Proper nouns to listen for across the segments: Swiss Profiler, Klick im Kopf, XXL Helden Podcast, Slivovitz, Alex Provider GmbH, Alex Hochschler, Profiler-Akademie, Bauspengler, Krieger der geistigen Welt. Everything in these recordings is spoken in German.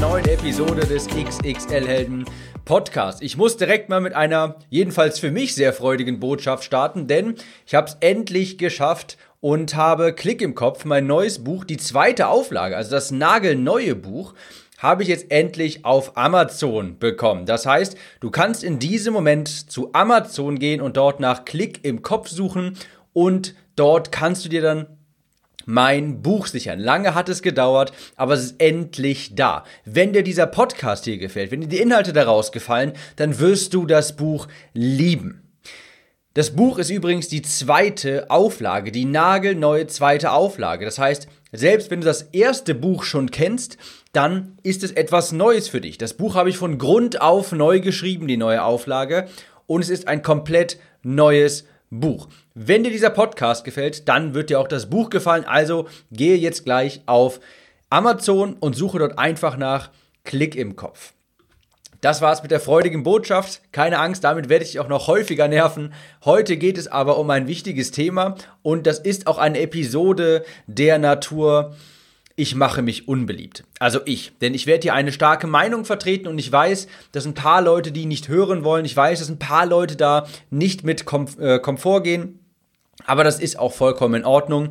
Neuen Episode des XXL Helden Podcast. Ich muss direkt mal mit einer, jedenfalls für mich sehr freudigen Botschaft starten, denn ich habe es endlich geschafft und habe Klick im Kopf, mein neues Buch, die zweite Auflage, also das nagelneue Buch, habe ich jetzt endlich auf Amazon bekommen. Das heißt, du kannst in diesem Moment zu Amazon gehen und dort nach Klick im Kopf suchen und dort kannst du dir dann mein Buch sichern. Lange hat es gedauert, aber es ist endlich da. Wenn dir dieser Podcast hier gefällt, wenn dir die Inhalte daraus gefallen, dann wirst du das Buch lieben. Das Buch ist übrigens die zweite Auflage, die nagelneue zweite Auflage. Das heißt, selbst wenn du das erste Buch schon kennst, dann ist es etwas Neues für dich. Das Buch habe ich von Grund auf neu geschrieben, die neue Auflage, und es ist ein komplett neues Buch. Wenn dir dieser Podcast gefällt, dann wird dir auch das Buch gefallen. Also gehe jetzt gleich auf Amazon und suche dort einfach nach Klick im Kopf. Das war's mit der freudigen Botschaft. Keine Angst, damit werde ich dich auch noch häufiger nerven. Heute geht es aber um ein wichtiges Thema und das ist auch eine Episode der Natur. Ich mache mich unbeliebt. Also denn ich werde hier eine starke Meinung vertreten und ich weiß, dass ein paar Leute die nicht hören wollen. Ich weiß, dass ein paar Leute da nicht mit Komfort gehen. Aber das ist auch vollkommen in Ordnung.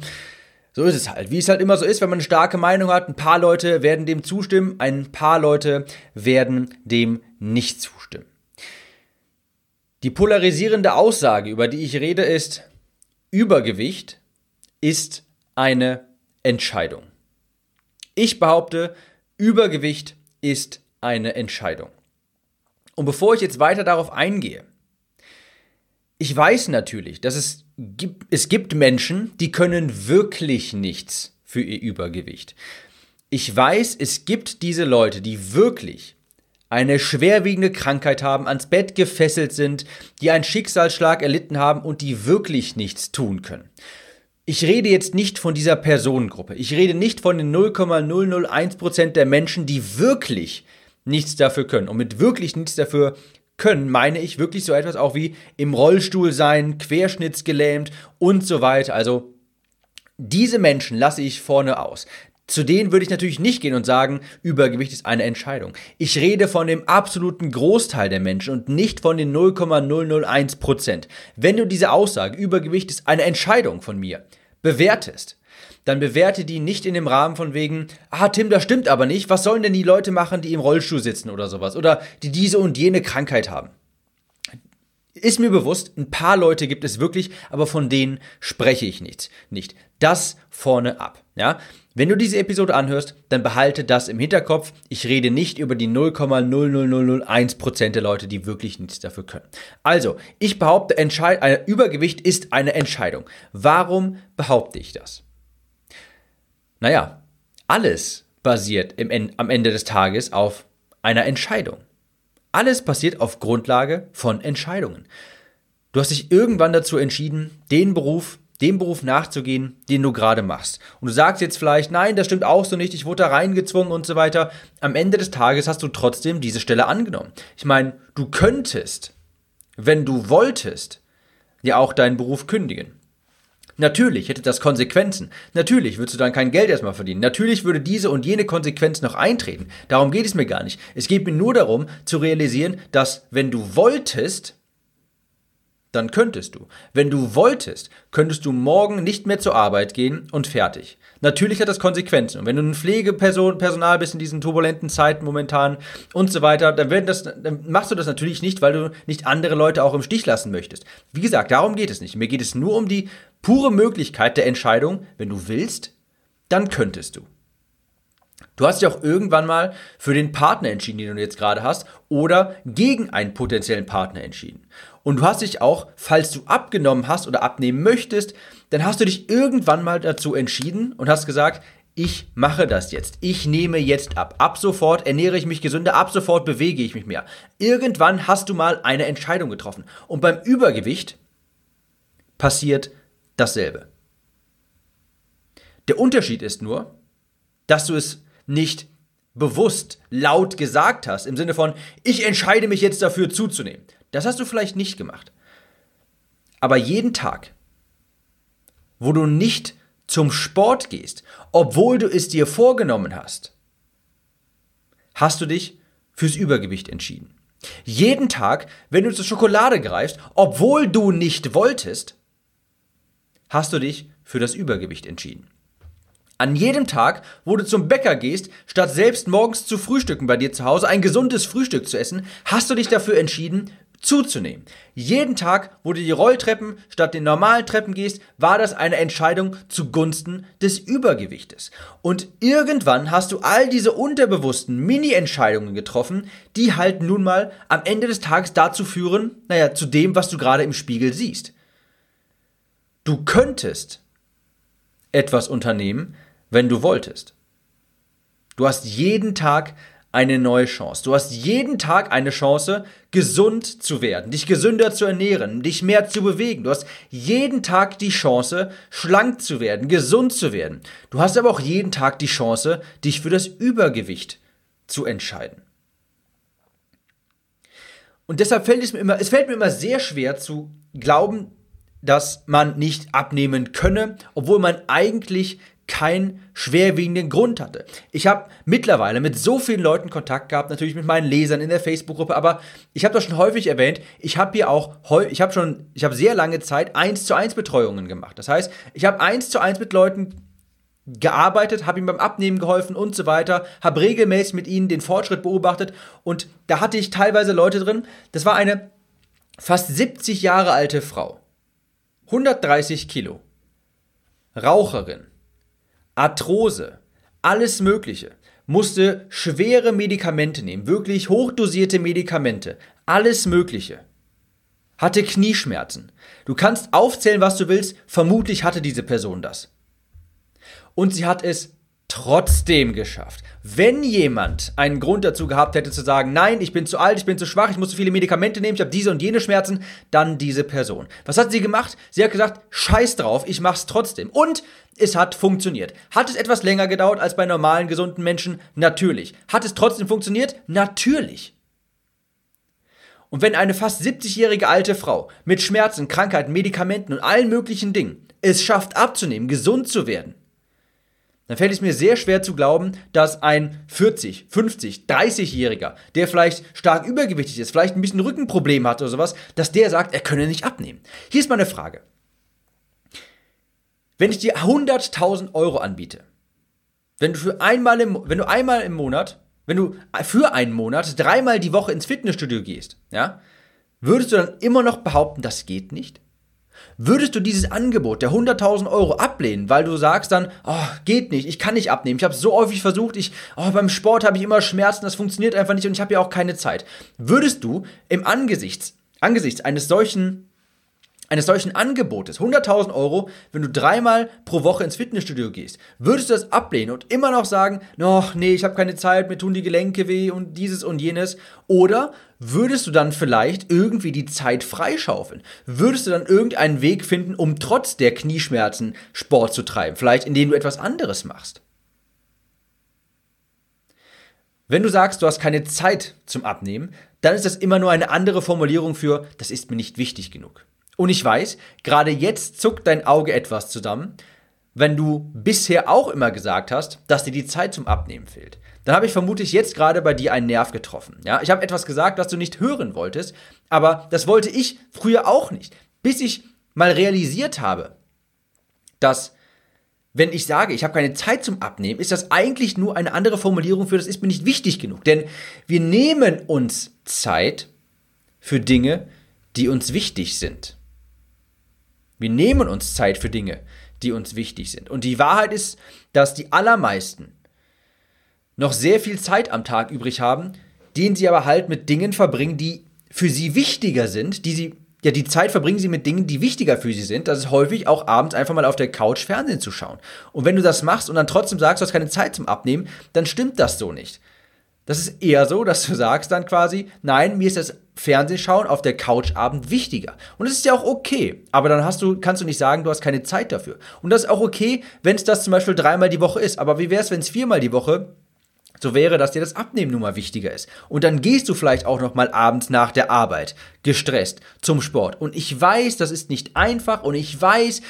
So ist es halt. Wie es halt immer so ist, wenn man eine starke Meinung hat, ein paar Leute werden dem zustimmen, ein paar Leute werden dem nicht zustimmen. Die polarisierende Aussage, über die ich rede, ist: Übergewicht ist eine Entscheidung. Ich behaupte, Übergewicht ist eine Entscheidung. Und bevor ich jetzt weiter darauf eingehe, ich weiß natürlich, dass es gibt Menschen, die können wirklich nichts für ihr Übergewicht. Ich weiß, es gibt diese Leute, die wirklich eine schwerwiegende Krankheit haben, ans Bett gefesselt sind, die einen Schicksalsschlag erlitten haben und die wirklich nichts tun können. Ich rede jetzt nicht von dieser Personengruppe. Ich rede nicht von den 0,001% der Menschen, die wirklich nichts dafür können. Und mit wirklich nichts dafür können, meine ich wirklich so etwas auch wie im Rollstuhl sein, querschnittsgelähmt und so weiter. Also diese Menschen lasse ich vorne aus. Zu denen würde ich natürlich nicht gehen und sagen, Übergewicht ist eine Entscheidung. Ich rede von dem absoluten Großteil der Menschen und nicht von den 0,001%. Wenn du diese Aussage, Übergewicht ist eine Entscheidung von mir, bewertest, dann bewerte die nicht in dem Rahmen von wegen, Tim, das stimmt aber nicht, was sollen denn die Leute machen, die im Rollstuhl sitzen oder sowas oder die diese und jene Krankheit haben. Ist mir bewusst, ein paar Leute gibt es wirklich, aber von denen spreche ich nicht. Das vorne ab, ja. Wenn du diese Episode anhörst, dann behalte das im Hinterkopf. Ich rede nicht über die 0,00001% der Leute, die wirklich nichts dafür können. Also, ich behaupte, Übergewicht ist eine Entscheidung. Warum behaupte ich das? Naja, alles basiert am Ende des Tages auf einer Entscheidung. Alles passiert auf Grundlage von Entscheidungen. Du hast dich irgendwann dazu entschieden, dem Beruf nachzugehen, den du gerade machst. Und du sagst jetzt vielleicht, nein, das stimmt auch so nicht, ich wurde da reingezwungen und so weiter. Am Ende des Tages hast du trotzdem diese Stelle angenommen. Ich meine, du könntest, wenn du wolltest, ja auch deinen Beruf kündigen. Natürlich hätte das Konsequenzen. Natürlich würdest du dann kein Geld erstmal verdienen. Natürlich würde diese und jene Konsequenz noch eintreten. Darum geht es mir gar nicht. Es geht mir nur darum, zu realisieren, dass wenn du wolltest, dann könntest du. Wenn du wolltest, könntest du morgen nicht mehr zur Arbeit gehen und fertig. Natürlich hat das Konsequenzen. Und wenn du ein Pflegepersonal bist in diesen turbulenten Zeiten momentan und so weiter, dann machst du das natürlich nicht, weil du nicht andere Leute auch im Stich lassen möchtest. Wie gesagt, darum geht es nicht. Mir geht es nur um die pure Möglichkeit der Entscheidung. Wenn du willst, dann könntest du. Du hast dich auch irgendwann mal für den Partner entschieden, den du jetzt gerade hast, oder gegen einen potenziellen Partner entschieden. Und du hast dich auch, falls du abgenommen hast oder abnehmen möchtest, dann hast du dich irgendwann mal dazu entschieden und hast gesagt, ich mache das jetzt, ich nehme jetzt ab, ab sofort ernähre ich mich gesünder, ab sofort bewege ich mich mehr. Irgendwann hast du mal eine Entscheidung getroffen. Und beim Übergewicht passiert dasselbe. Der Unterschied ist nur, dass du es nicht bewusst laut gesagt hast, im Sinne von, ich entscheide mich jetzt dafür zuzunehmen. Das hast du vielleicht nicht gemacht. Aber jeden Tag, wo du nicht zum Sport gehst, obwohl du es dir vorgenommen hast, hast du dich fürs Übergewicht entschieden. Jeden Tag, wenn du zur Schokolade greifst, obwohl du nicht wolltest, hast du dich für das Übergewicht entschieden. An jedem Tag, wo du zum Bäcker gehst, statt selbst morgens zu frühstücken bei dir zu Hause, ein gesundes Frühstück zu essen, hast du dich dafür entschieden, zuzunehmen. Jeden Tag, wo du die Rolltreppen statt den normalen Treppen gehst, war das eine Entscheidung zugunsten des Übergewichtes. Und irgendwann hast du all diese unterbewussten Mini-Entscheidungen getroffen, die halt nun mal am Ende des Tages dazu führen, zu dem, was du gerade im Spiegel siehst. Du könntest etwas unternehmen, wenn du wolltest. Du hast jeden Tag eine neue Chance. Du hast jeden Tag eine Chance, gesund zu werden, dich gesünder zu ernähren, dich mehr zu bewegen. Du hast jeden Tag die Chance, schlank zu werden, gesund zu werden. Du hast aber auch jeden Tag die Chance, dich für das Übergewicht zu entscheiden. Und deshalb fällt mir immer sehr schwer zu glauben, dass man nicht abnehmen könne, obwohl man eigentlich keinen schwerwiegenden Grund hatte. Ich habe mittlerweile mit so vielen Leuten Kontakt gehabt, natürlich mit meinen Lesern in der Facebook-Gruppe, aber ich habe das schon häufig erwähnt, ich habe sehr lange Zeit 1:1 Betreuungen gemacht. Das heißt, ich habe 1:1 mit Leuten gearbeitet, habe ihnen beim Abnehmen geholfen und so weiter, habe regelmäßig mit ihnen den Fortschritt beobachtet und da hatte ich teilweise Leute drin, das war eine fast 70 Jahre alte Frau, 130 Kilo, Raucherin, Arthrose, alles Mögliche, musste schwere Medikamente nehmen, wirklich hochdosierte Medikamente, alles Mögliche, hatte Knieschmerzen. Du kannst aufzählen, was du willst, vermutlich hatte diese Person das. Und sie hat es trotzdem geschafft. Wenn jemand einen Grund dazu gehabt hätte zu sagen, nein, ich bin zu alt, ich bin zu schwach, ich muss zu viele Medikamente nehmen, ich habe diese und jene Schmerzen, dann diese Person. Was hat sie gemacht? Sie hat gesagt, scheiß drauf, ich mach's trotzdem. Und es hat funktioniert. Hat es etwas länger gedauert als bei normalen, gesunden Menschen? Natürlich. Hat es trotzdem funktioniert? Natürlich. Und wenn eine fast 70-jährige alte Frau mit Schmerzen, Krankheiten, Medikamenten und allen möglichen Dingen es schafft abzunehmen, gesund zu werden, dann fällt es mir sehr schwer zu glauben, dass ein 40, 50, 30-Jähriger, der vielleicht stark übergewichtig ist, vielleicht ein bisschen Rückenproblem hat oder sowas, dass der sagt, er könne nicht abnehmen. Hier ist meine Frage. Wenn ich dir 100.000 Euro anbiete, wenn du für einen Monat dreimal die Woche ins Fitnessstudio gehst, ja, würdest du dann immer noch behaupten, das geht nicht? Würdest du dieses Angebot der 100.000 Euro ablehnen, weil du sagst dann, oh, geht nicht, ich kann nicht abnehmen, ich habe es so häufig versucht, beim Sport habe ich immer Schmerzen, das funktioniert einfach nicht und ich habe ja auch keine Zeit. Würdest du im Angesicht eines solchen Angebotes, 100.000 Euro, wenn du dreimal pro Woche ins Fitnessstudio gehst, würdest du das ablehnen und immer noch sagen, noch nee, ich habe keine Zeit, mir tun die Gelenke weh und dieses und jenes? Oder würdest du dann vielleicht irgendwie die Zeit freischaufeln? Würdest du dann irgendeinen Weg finden, um trotz der Knieschmerzen Sport zu treiben? Vielleicht indem du etwas anderes machst. Wenn du sagst, du hast keine Zeit zum Abnehmen, dann ist das immer nur eine andere Formulierung für, das ist mir nicht wichtig genug. Und ich weiß, gerade jetzt zuckt dein Auge etwas zusammen, wenn du bisher auch immer gesagt hast, dass dir die Zeit zum Abnehmen fehlt. Dann habe ich vermutlich jetzt gerade bei dir einen Nerv getroffen. Ja, ich habe etwas gesagt, was du nicht hören wolltest, aber das wollte ich früher auch nicht. Bis ich mal realisiert habe, dass, wenn ich sage, ich habe keine Zeit zum Abnehmen, ist das eigentlich nur eine andere Formulierung für, das ist mir nicht wichtig genug. Denn wir nehmen uns Zeit für Dinge, die uns wichtig sind. Wir nehmen uns Zeit für Dinge, die uns wichtig sind. Und die Wahrheit ist, dass die allermeisten noch sehr viel Zeit am Tag übrig haben, den sie aber halt mit Dingen verbringen, die für sie wichtiger sind, die sie, ja, die Zeit verbringen sie mit Dingen, die wichtiger für sie sind. Das ist häufig auch abends einfach mal auf der Couch Fernsehen zu schauen. Und wenn du das machst und dann trotzdem sagst, du hast keine Zeit zum Abnehmen, dann stimmt das so nicht. Das ist eher so, dass du sagst dann quasi, nein, mir ist das Fernsehschauen auf der Couch abend wichtiger. Und das ist ja auch okay. Aber dann kannst du nicht sagen, du hast keine Zeit dafür. Und das ist auch okay, wenn es das zum Beispiel 3-mal die Woche ist. Aber wie wäre es, wenn es 4-mal die Woche so wäre, dass dir das Abnehmen nun mal wichtiger ist. Und dann gehst du vielleicht auch nochmal abends nach der Arbeit gestresst zum Sport. Und ich weiß, das ist nicht einfach und ich weiß,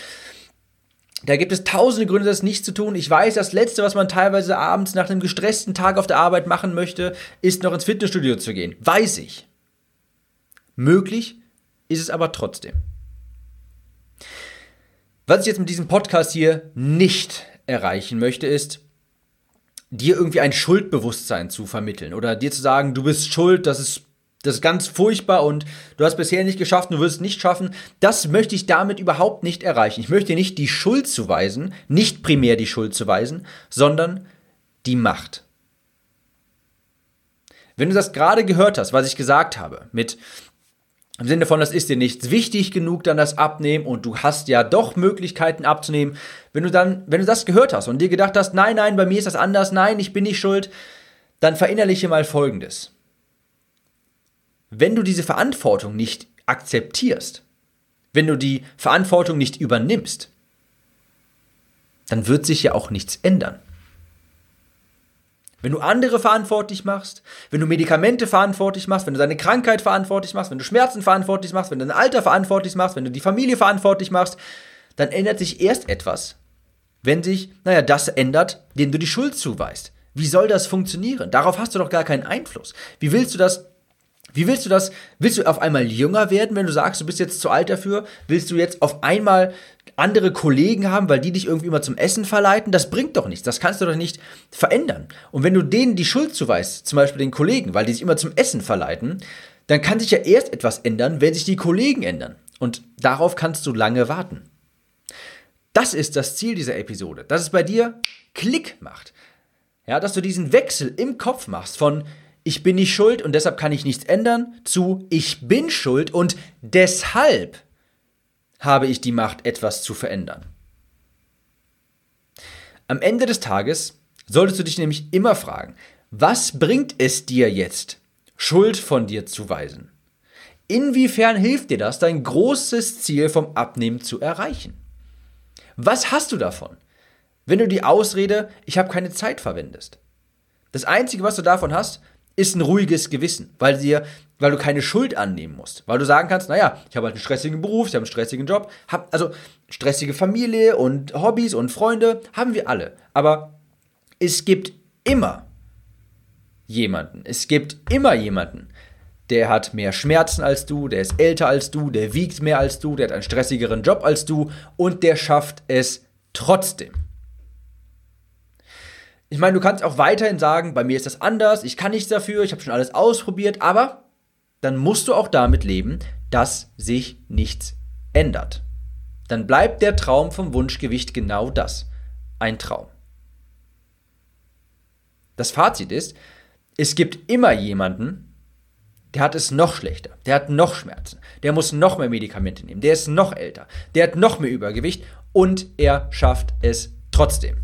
da gibt es tausende Gründe, das nicht zu tun. Ich weiß, das Letzte, was man teilweise abends nach einem gestressten Tag auf der Arbeit machen möchte, ist noch ins Fitnessstudio zu gehen. Weiß ich. Möglich ist es aber trotzdem. Was ich jetzt mit diesem Podcast hier nicht erreichen möchte, ist, dir irgendwie ein Schuldbewusstsein zu vermitteln oder dir zu sagen, du bist schuld, das ist ganz furchtbar und du hast bisher nicht geschafft, du wirst es nicht schaffen. Das möchte ich damit überhaupt nicht erreichen. Ich möchte dir nicht die Schuld zuweisen, nicht primär die Schuld zuweisen, sondern die Macht. Wenn du das gerade gehört hast, was ich gesagt habe, im Sinne von, das ist dir nicht wichtig genug, dann das Abnehmen und du hast ja doch Möglichkeiten abzunehmen. Wenn du das gehört hast und dir gedacht hast, nein, bei mir ist das anders, nein, ich bin nicht schuld, dann verinnerliche mal Folgendes. Wenn du diese Verantwortung nicht akzeptierst, wenn du die Verantwortung nicht übernimmst, dann wird sich ja auch nichts ändern. Wenn du andere verantwortlich machst, wenn du Medikamente verantwortlich machst, wenn du deine Krankheit verantwortlich machst, wenn du Schmerzen verantwortlich machst, wenn du dein Alter verantwortlich machst, wenn du die Familie verantwortlich machst, dann ändert sich erst etwas, wenn sich, das ändert, dem du die Schuld zuweist. Wie soll das funktionieren? Darauf hast du doch gar keinen Einfluss. Wie willst du das? Willst du auf einmal jünger werden, wenn du sagst, du bist jetzt zu alt dafür? Willst du jetzt auf einmal andere Kollegen haben, weil die dich irgendwie immer zum Essen verleiten? Das bringt doch nichts. Das kannst du doch nicht verändern. Und wenn du denen die Schuld zuweist, zum Beispiel den Kollegen, weil die sich immer zum Essen verleiten, dann kann sich ja erst etwas ändern, wenn sich die Kollegen ändern. Und darauf kannst du lange warten. Das ist das Ziel dieser Episode, dass es bei dir Klick macht. Ja, dass du diesen Wechsel im Kopf machst von ich bin nicht schuld und deshalb kann ich nichts ändern, zu ich bin schuld und deshalb habe ich die Macht, etwas zu verändern. Am Ende des Tages solltest du dich nämlich immer fragen, was bringt es dir jetzt, Schuld von dir zu weisen? Inwiefern hilft dir das, dein großes Ziel vom Abnehmen zu erreichen? Was hast du davon, wenn du die Ausrede, ich habe keine Zeit, verwendest? Das Einzige, was du davon hast, ist ein ruhiges Gewissen, weil du keine Schuld annehmen musst. Weil du sagen kannst, ich habe halt einen stressigen Beruf, ich habe einen stressigen Job, also stressige Familie und Hobbys und Freunde, haben wir alle. Aber es gibt immer jemanden, der hat mehr Schmerzen als du, der ist älter als du, der wiegt mehr als du, der hat einen stressigeren Job als du und der schafft es trotzdem. Ich meine, du kannst auch weiterhin sagen, bei mir ist das anders, ich kann nichts dafür, ich habe schon alles ausprobiert, aber dann musst du auch damit leben, dass sich nichts ändert. Dann bleibt der Traum vom Wunschgewicht genau das, ein Traum. Das Fazit ist, es gibt immer jemanden, der hat es noch schlechter, der hat noch Schmerzen, der muss noch mehr Medikamente nehmen, der ist noch älter, der hat noch mehr Übergewicht und er schafft es trotzdem.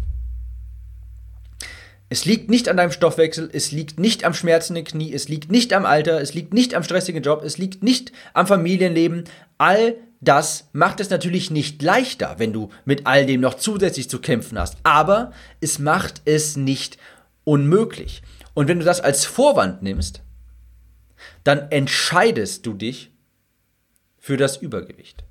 Es liegt nicht an deinem Stoffwechsel, es liegt nicht am schmerzenden Knie, es liegt nicht am Alter, es liegt nicht am stressigen Job, es liegt nicht am Familienleben. All das macht es natürlich nicht leichter, wenn du mit all dem noch zusätzlich zu kämpfen hast. Aber es macht es nicht unmöglich. Und wenn du das als Vorwand nimmst, dann entscheidest du dich für das Übergewicht.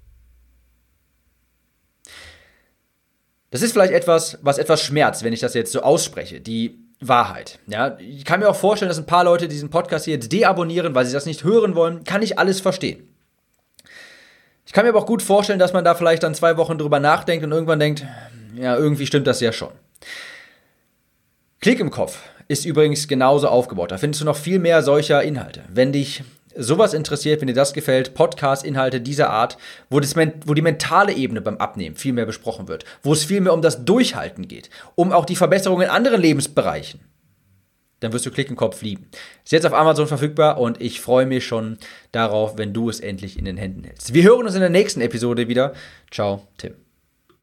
Das ist vielleicht etwas, was etwas schmerzt, wenn ich das jetzt so ausspreche, die Wahrheit. Ja, ich kann mir auch vorstellen, dass ein paar Leute diesen Podcast hier jetzt deabonnieren, weil sie das nicht hören wollen. Kann ich alles verstehen. Ich kann mir aber auch gut vorstellen, dass man da vielleicht dann 2 Wochen drüber nachdenkt und irgendwann denkt, ja, irgendwie stimmt das ja schon. Klick im Kopf ist übrigens genauso aufgebaut. Da findest du noch viel mehr solcher Inhalte. Wenn dich sowas interessiert, wenn dir das gefällt, Podcast-Inhalte dieser Art, wo die mentale Ebene beim Abnehmen viel mehr besprochen wird, wo es viel mehr um das Durchhalten geht, um auch die Verbesserung in anderen Lebensbereichen. dann wirst du Klick im Kopf lieben. Ist jetzt auf Amazon verfügbar und ich freue mich schon darauf, wenn du es endlich in den Händen hältst. Wir hören uns in der nächsten Episode wieder. Ciao, Tim.